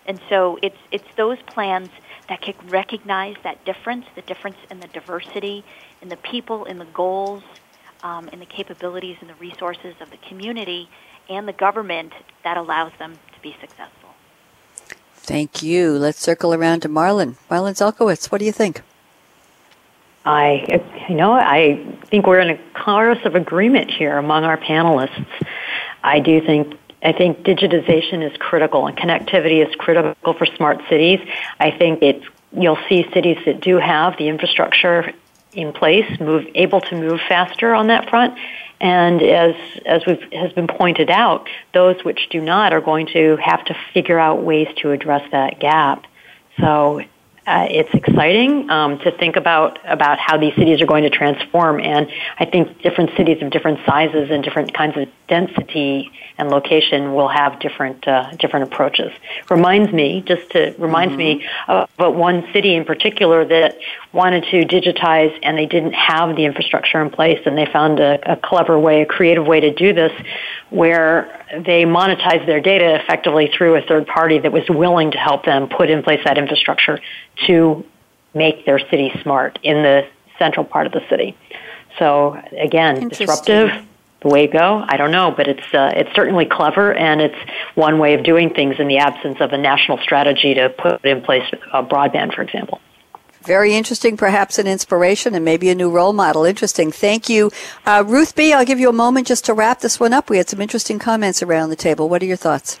And so it's those plans that can recognize that difference, the difference in the diversity, in the people, in the goals, in the capabilities and the resources of the community and the government that allows them to be successful. Thank you. Let's circle around to Marlon. Marlon Zelkowitz, what do you think? I think we're in a chorus of agreement here among our panelists. I think digitization is critical and connectivity is critical for smart cities. I think you'll see cities that do have the infrastructure in place able to move faster on that front. And as has been pointed out, those which do not are going to have to figure out ways to address that gap. So it's exciting to think about how these cities are going to transform. And I think different cities of different sizes and different kinds of density and location will have different approaches. Reminds me about one city in particular that wanted to digitize and they didn't have the infrastructure in place, and they found a clever way, a creative way to do this, where they monetized their data effectively through a third party that was willing to help them put in place that infrastructure to make their city smart in the central part of the city. So again, disruptive. The way to go, I don't know, but it's certainly clever, and it's one way of doing things in the absence of a national strategy to put in place broadband, for example. Very interesting, perhaps an inspiration and maybe a new role model. Interesting. Thank you. Ruth B., I'll give you a moment just to wrap this one up. We had some interesting comments around the table. What are your thoughts?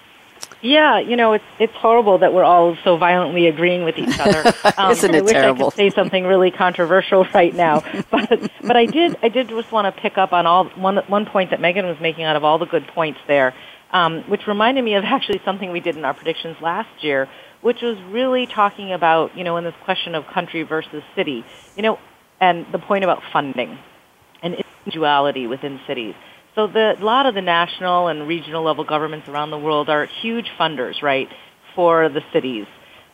Yeah, it's horrible that we're all so violently agreing with each other. Isn't it terrible? I wish I could say something really controversial right now, but I did just want to pick up on one point that Meghan was making out of all the good points there, which reminded me of actually something we did in our predictions last year, which was really talking about in this question of country versus city, and the point about funding and individuality within cities. So a lot of the national and regional level governments around the world are huge funders, right, for the cities.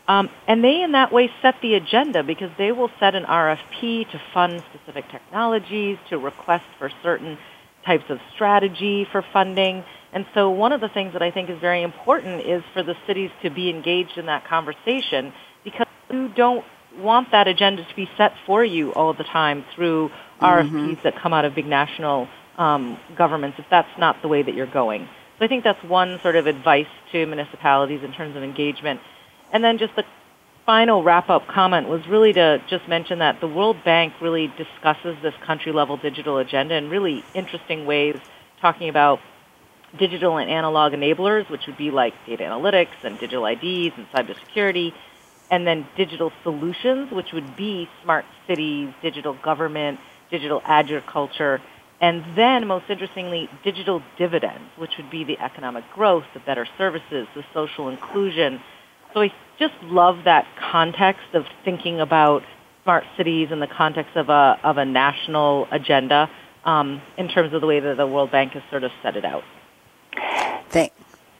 And they, in that way, set the agenda because they will set an RFP to fund specific technologies, to request for certain types of strategy for funding. And so one of the things that I think is very important is for the cities to be engaged in that conversation, because you don't want that agenda to be set for you all the time through RFPs that come out of big national governments, if that's not the way that you're going. So I think that's one sort of advice to municipalities in terms of engagement. And then just the final wrap-up comment was really to just mention that the World Bank really discusses this country-level digital agenda in really interesting ways, talking about digital and analog enablers, which would be like data analytics and digital IDs and cybersecurity, and then digital solutions, which would be smart cities, digital government, digital agriculture, and then, most interestingly, digital dividends, which would be the economic growth, the better services, the social inclusion. So I just love that context of thinking about smart cities in the context of a national agenda in terms of the way that the World Bank has sort of set it out.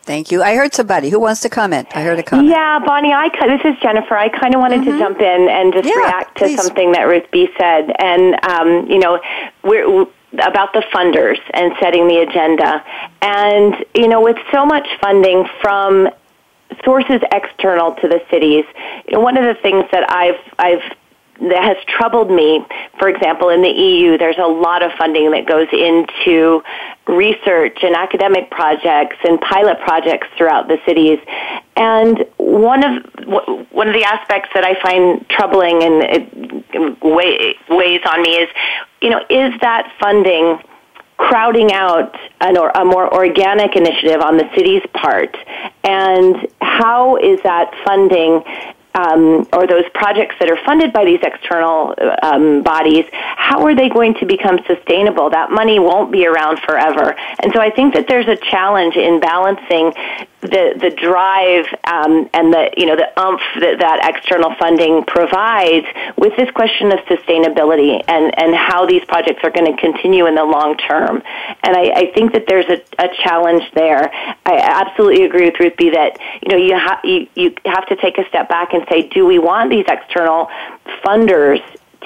Thank you. I heard somebody who wants to comment. I heard a comment. Yeah, Bonnie, this is Jennifer. I kind of wanted to jump in and just react to something that Ruth B. said. And, we're about the funders and setting the agenda. And, with so much funding from sources external to the cities, one of the things that that has troubled me, for example, in the EU, there's a lot of funding that goes into research and academic projects and pilot projects throughout the cities. And one of the aspects that I find troubling and it weighs on me is, is that funding crowding out a more organic initiative on the city's part? And how is that funding, or those projects that are funded by these external bodies, how are they going to become sustainable? That money won't be around forever. And so I think that there's a challenge in balancing the drive and the external funding provides with this question of sustainability and how these projects are going to continue in the long term. And I think that there's a challenge there. I absolutely agree with Ruth B. that you have to take a step back and say, do we want these external funders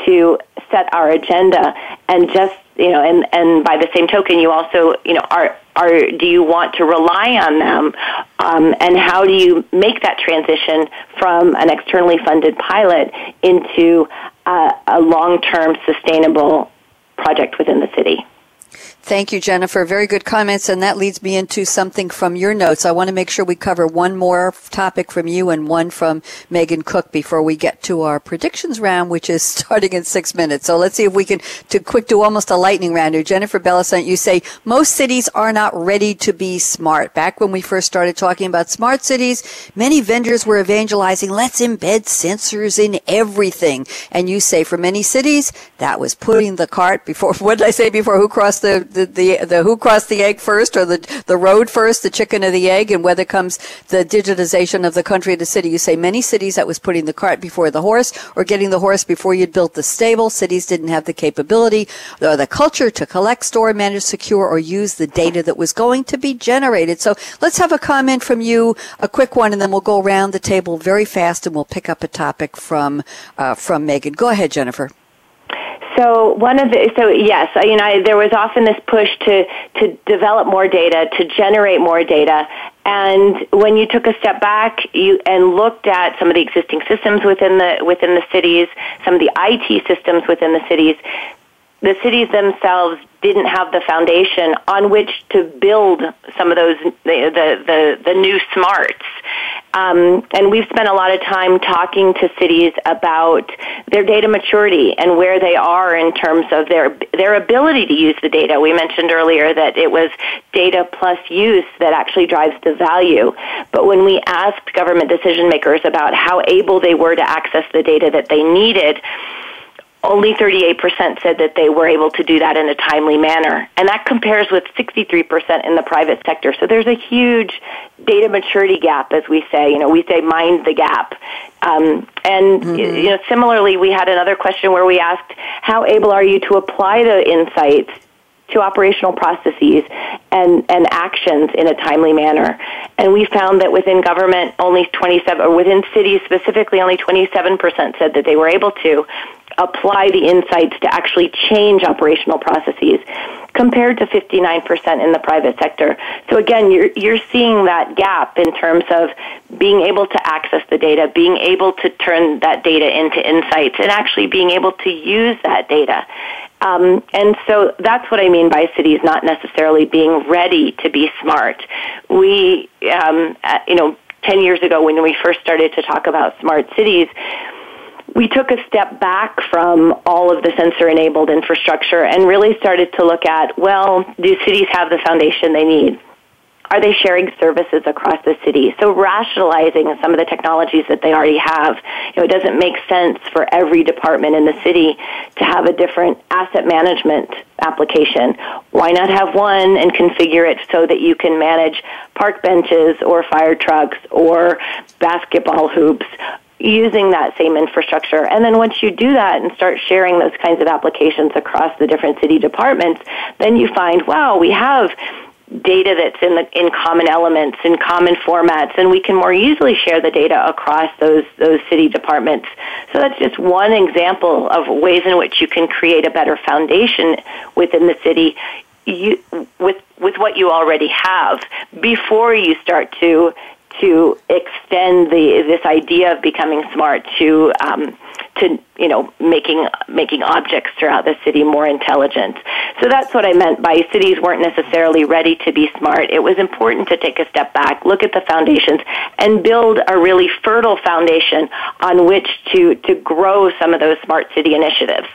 to set our agenda? And just and by the same token, you also do you want to rely on them? And how do you make that transition from an externally funded pilot into a long-term sustainable project within the city? Thank you, Jennifer. Very good comments, and that leads me into something from your notes. I want to make sure we cover one more topic from you and one from Meghan Cook before we get to our predictions round, which is starting in 6 minutes. So let's see if we can do almost a lightning round here. Jennifer Belissent, you say most cities are not ready to be smart. Back when we first started talking about smart cities, many vendors were evangelizing, let's embed sensors in everything. And you say for many cities, that was putting the cart before, what did I say before, who crossed the who crossed the egg first, or the road first, the chicken or the egg, and whether comes the digitization of the country to city. You say many cities, that was putting the cart before the horse, or getting the horse before you'd built the stable. Cities didn't have the capability or the culture to collect, store, manage, secure, or use the data that was going to be generated. So let's have a comment from you, a quick one, and then we'll go around the table very fast, and we'll pick up a topic from Meghan. Go ahead, Jennifer. So yes, there was often this push to develop more data, to generate more data. And when you took a step back and looked at some of the existing systems within the cities, some of the IT systems within the cities themselves didn't have the foundation on which to build some of those the new smarts. And we've spent a lot of time talking to cities about their data maturity and where they are in terms of their ability to use the data. We mentioned earlier that it was data plus use that actually drives the value. But when we asked government decision makers about how able they were to access the data that they needed, only 38% said that they were able to do that in a timely manner. And that compares with 63% in the private sector. So there's a huge data maturity gap, as we say. We say mind the gap. Similarly, we had another question where we asked, how able are you to apply the insights to operational processes and actions in a timely manner? And we found that within government, within cities specifically, only 27% said that they were able to apply the insights to actually change operational processes, compared to 59% in the private sector. So again, you're seeing that gap in terms of being able to access the data, being able to turn that data into insights, and actually being able to use that data. And so that's what I mean by cities not necessarily being ready to be smart. 10 years ago when we first started to talk about smart cities, we took a step back from all of the sensor-enabled infrastructure and really started to look at, do cities have the foundation they need? Are they sharing services across the city? So rationalizing some of the technologies that they already have. It doesn't make sense for every department in the city to have a different asset management application. Why not have one and configure it so that you can manage park benches or fire trucks or basketball hoops using that same infrastructure? And then once you do that and start sharing those kinds of applications across the different city departments, then you find, we have data that's in common elements, in common formats, and we can more easily share the data across those city departments. So that's just one example of ways in which you can create a better foundation within the city with what you already have before you start to extend this idea of becoming smart to making objects throughout the city more intelligent. So that's what I meant by cities weren't necessarily ready to be smart. It was important to take a step back, look at the foundations, and build a really fertile foundation on which to grow some of those smart city initiatives.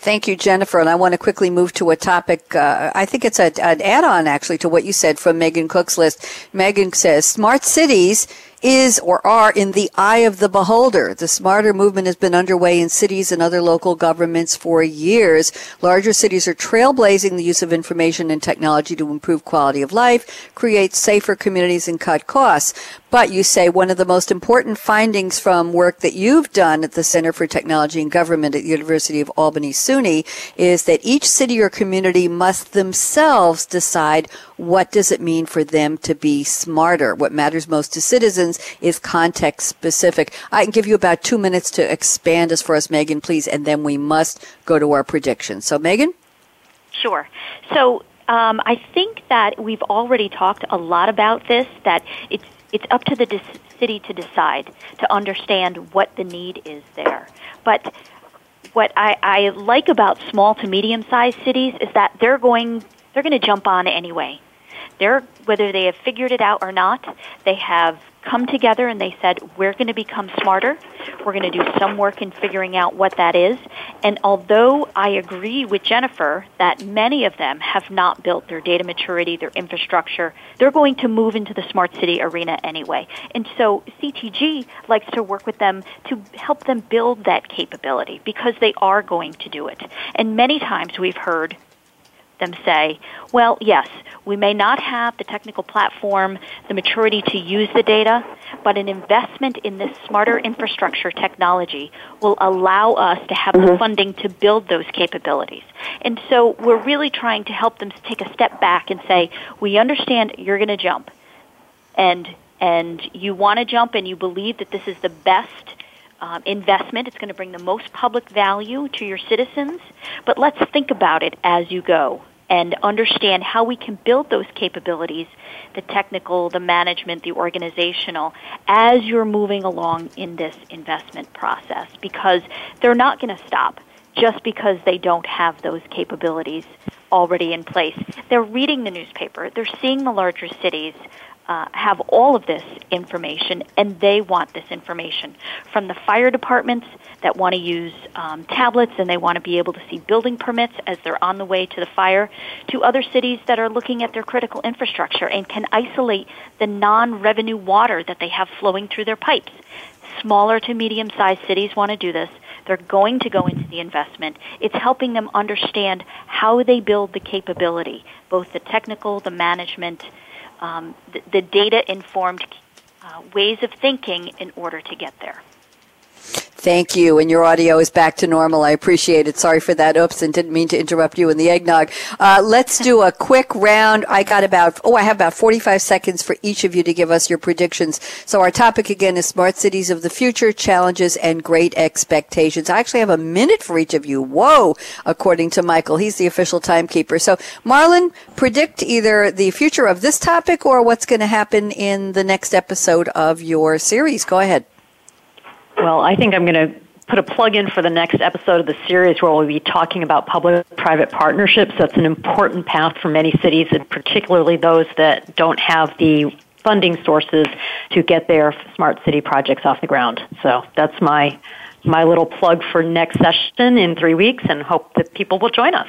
Thank you, Jennifer. And I want to quickly move to a topic. I think it's an add-on, actually, to what you said from Megan Cook's list. Megan says, smart cities is or are in the eye of the beholder. The smarter movement has been underway in cities and other local governments for years. Larger cities are trailblazing the use of information and technology to improve quality of life, create safer communities, and cut costs. But you say one of the most important findings from work that you've done at the Center for Technology and Government at the University of Albany, SUNY, is that each city or community must themselves decide what does it mean for them to be smarter. What matters most to citizens is context specific. I can give you about 2 minutes to expand as far as Megan, please, and then we must go to our predictions. So, Megan? Sure. So I think that we've already talked a lot about this, that it's up to the city to decide, to understand what the need is there. But what I like about small to medium-sized cities is that they're going to jump on anyway. Whether they have figured it out or not, they have come together and they said, we're going to become smarter. We're going to do some work in figuring out what that is. And although I agree with Jennifer that many of them have not built their data maturity, their infrastructure, they're going to move into the smart city arena anyway. And so CTG likes to work with them to help them build that capability because they are going to do it. And many times we've heard them say, well, yes, we may not have the technical platform, the maturity to use the data, but an investment in this smarter infrastructure technology will allow us to have the funding to build those capabilities. And so we're really trying to help them take a step back and say, we understand you're going to jump, and you want to jump, and you believe that this is the best investment. It's going to bring the most public value to your citizens, but let's think about it as you go and understand how we can build those capabilities, the technical, the management, the organizational, as you're moving along in this investment process, because they're not going to stop just because they don't have those capabilities already in place. They're reading the newspaper. They're seeing the larger cities have all of this information, and they want this information from the fire departments that want to use tablets and they want to be able to see building permits as they're on the way to the fire, to other cities that are looking at their critical infrastructure and can isolate the non-revenue water that they have flowing through their pipes. Smaller to medium-sized cities want to do this. They're going to go into the investment. It's helping them understand how they build the capability, both the technical, the management, the data-informed ways of thinking in order to get there. Thank you. And your audio is back to normal. I appreciate it. Sorry for that. Oops, and didn't mean to interrupt you in the eggnog. Let's do a quick round. I have about 45 seconds for each of you to give us your predictions. So our topic again is Smart Cities of the Future, Challenges and Great Expectations. I actually have a minute for each of you. Whoa, according to Michael. He's the official timekeeper. So Marlon, predict either the future of this topic or what's going to happen in the next episode of your series. Go ahead. Well, I think I'm going to put a plug in for the next episode of the series where we'll be talking about public-private partnerships. That's an important path for many cities, and particularly those that don't have the funding sources to get their smart city projects off the ground. So that's my little plug for next session in 3 weeks, and hope that people will join us.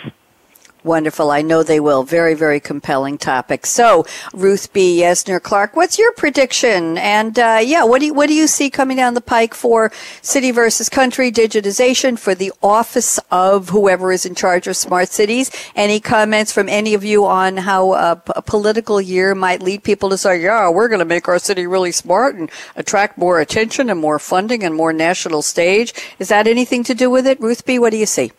Wonderful. I know they will. Very, very compelling topic. So, Ruth B. Yesner Clark, what's your prediction? And, what do you see coming down the pike for city versus country digitization for the office of whoever is in charge of smart cities? Any comments from any of you on how a political year might lead people to say, yeah, we're going to make our city really smart and attract more attention and more funding and more national stage? Is that anything to do with it? Ruth B., what do you see?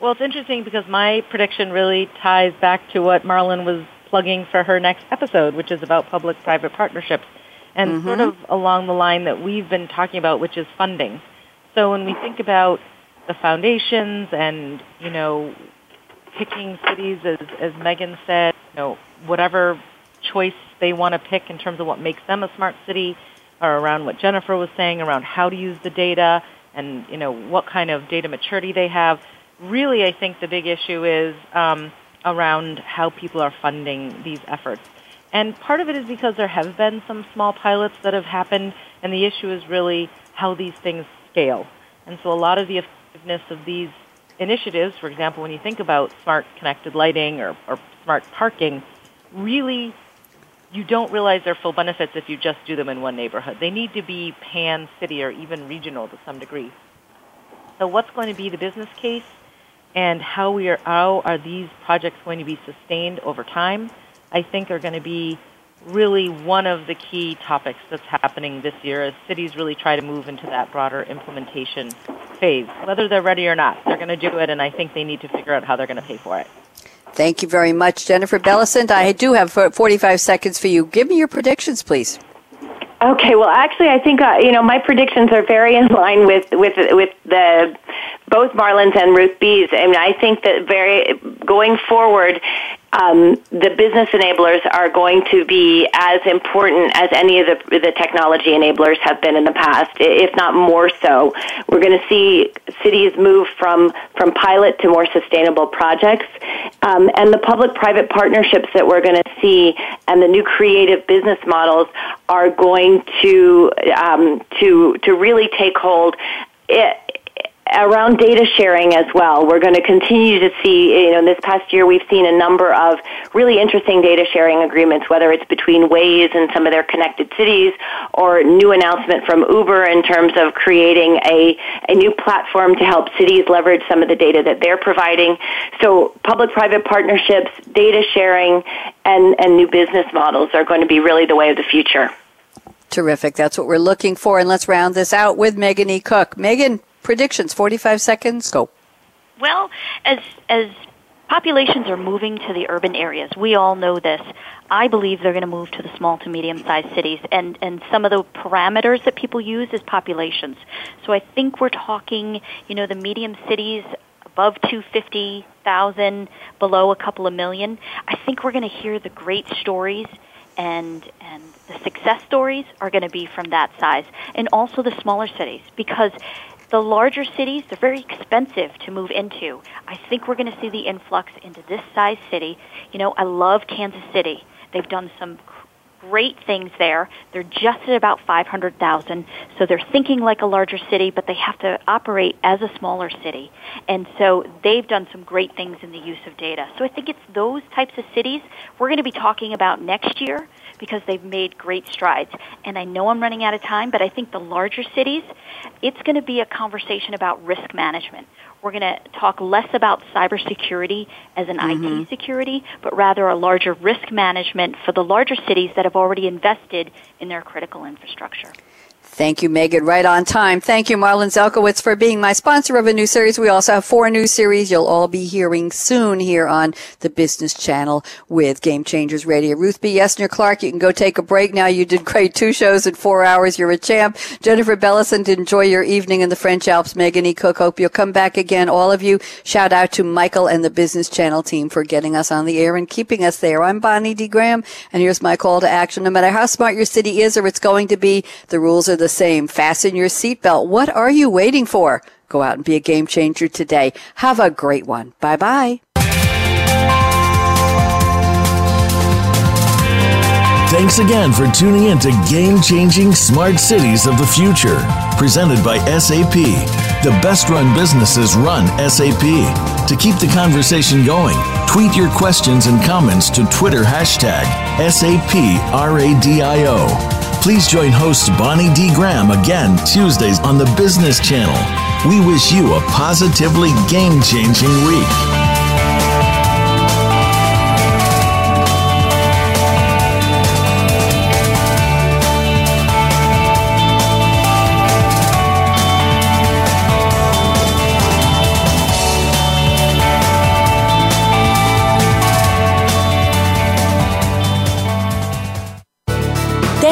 Well, it's interesting because my prediction really ties back to what Marlon was plugging for her next episode, which is about public-private partnerships, and sort of along the line that we've been talking about, which is funding. So when we think about the foundations and, picking cities, as Megan said, whatever choice they want to pick in terms of what makes them a smart city, or around what Jennifer was saying, around how to use the data and, what kind of data maturity they have. Really, I think the big issue is around how people are funding these efforts. And part of it is because there have been some small pilots that have happened, and the issue is really how these things scale. And so a lot of the effectiveness of these initiatives, for example, when you think about smart connected lighting or smart parking, really you don't realize their full benefits if you just do them in one neighborhood. They need to be pan-city or even regional to some degree. So what's going to be the business case, and how are these projects going to be sustained over time, I think are going to be really one of the key topics that's happening this year as cities really try to move into that broader implementation phase. Whether they're ready or not, they're going to do it, and I think they need to figure out how they're going to pay for it. Thank you very much, Jennifer Belissent. I do have 45 seconds for you. Give me your predictions, please. Okay, well, actually, I think, my predictions are very in line with the both Marlon's and Ruth B's. I mean, I think that going forward, the business enablers are going to be as important as any of the technology enablers have been in the past, if not more so. We're going to see cities move from pilot to more sustainable projects. And the public-private partnerships that we're going to see and the new creative business models are going to really take hold. Around data sharing as well, we're going to continue to see, this past year we've seen a number of really interesting data sharing agreements, whether it's between Waze and some of their connected cities, or new announcement from Uber in terms of creating a new platform to help cities leverage some of the data that they're providing. So public-private partnerships, data sharing, and new business models are going to be really the way of the future. Terrific. That's what we're looking for. And let's round this out with Meghan E. Cook. Meghan, predictions, 45 seconds, go. Well, as populations are moving to the urban areas, we all know this. I believe they're going to move to the small to medium-sized cities, and some of the parameters that people use is populations. So I think we're talking, the medium cities above 250,000, below a couple of million. I think we're going to hear the great stories and the success stories are going to be from that size, and also the smaller cities, because the larger cities, they're very expensive to move into. I think we're going to see the influx into this size city. I love Kansas City. They've done some great things there. They're just at about 500,000, so they're thinking like a larger city, but they have to operate as a smaller city. And so they've done some great things in the use of data. So I think it's those types of cities we're going to be talking about next year, because they've made great strides. And I know I'm running out of time, but I think the larger cities, it's going to be a conversation about risk management. We're going to talk less about cybersecurity as an IT security, but rather a larger risk management for the larger cities that have already invested in their critical infrastructure. Thank you, Meghan. Right on time. Thank you, Marlon Zelkowitz, for being my sponsor of a new series. We also have 4 new series you'll all be hearing soon here on the Business Channel with Game Changers Radio. Ruth B. Yesner Clark, you can go take a break now. You did great 2 shows in 4 hours. You're a champ. Jennifer Belissent, enjoy your evening in the French Alps. Meghan E. Cook, hope you'll come back again. All of you, shout out to Michael and the Business Channel team for getting us on the air and keeping us there. I'm Bonnie D. Graham, and here's my call to action. No matter how smart your city is or it's going to be, the rules are the same. Fasten your seatbelt. What are you waiting for? Go out and be a game changer today. Have a great one. Bye-bye. Thanks again for tuning in to Game Changing Smart Cities of the Future, presented by SAP. The best-run businesses run SAP. To keep the conversation going, tweet your questions and comments to Twitter # SAPRadio. Please join host Bonnie D. Graham again Tuesdays on the Business Channel. We wish you a positively game-changing week.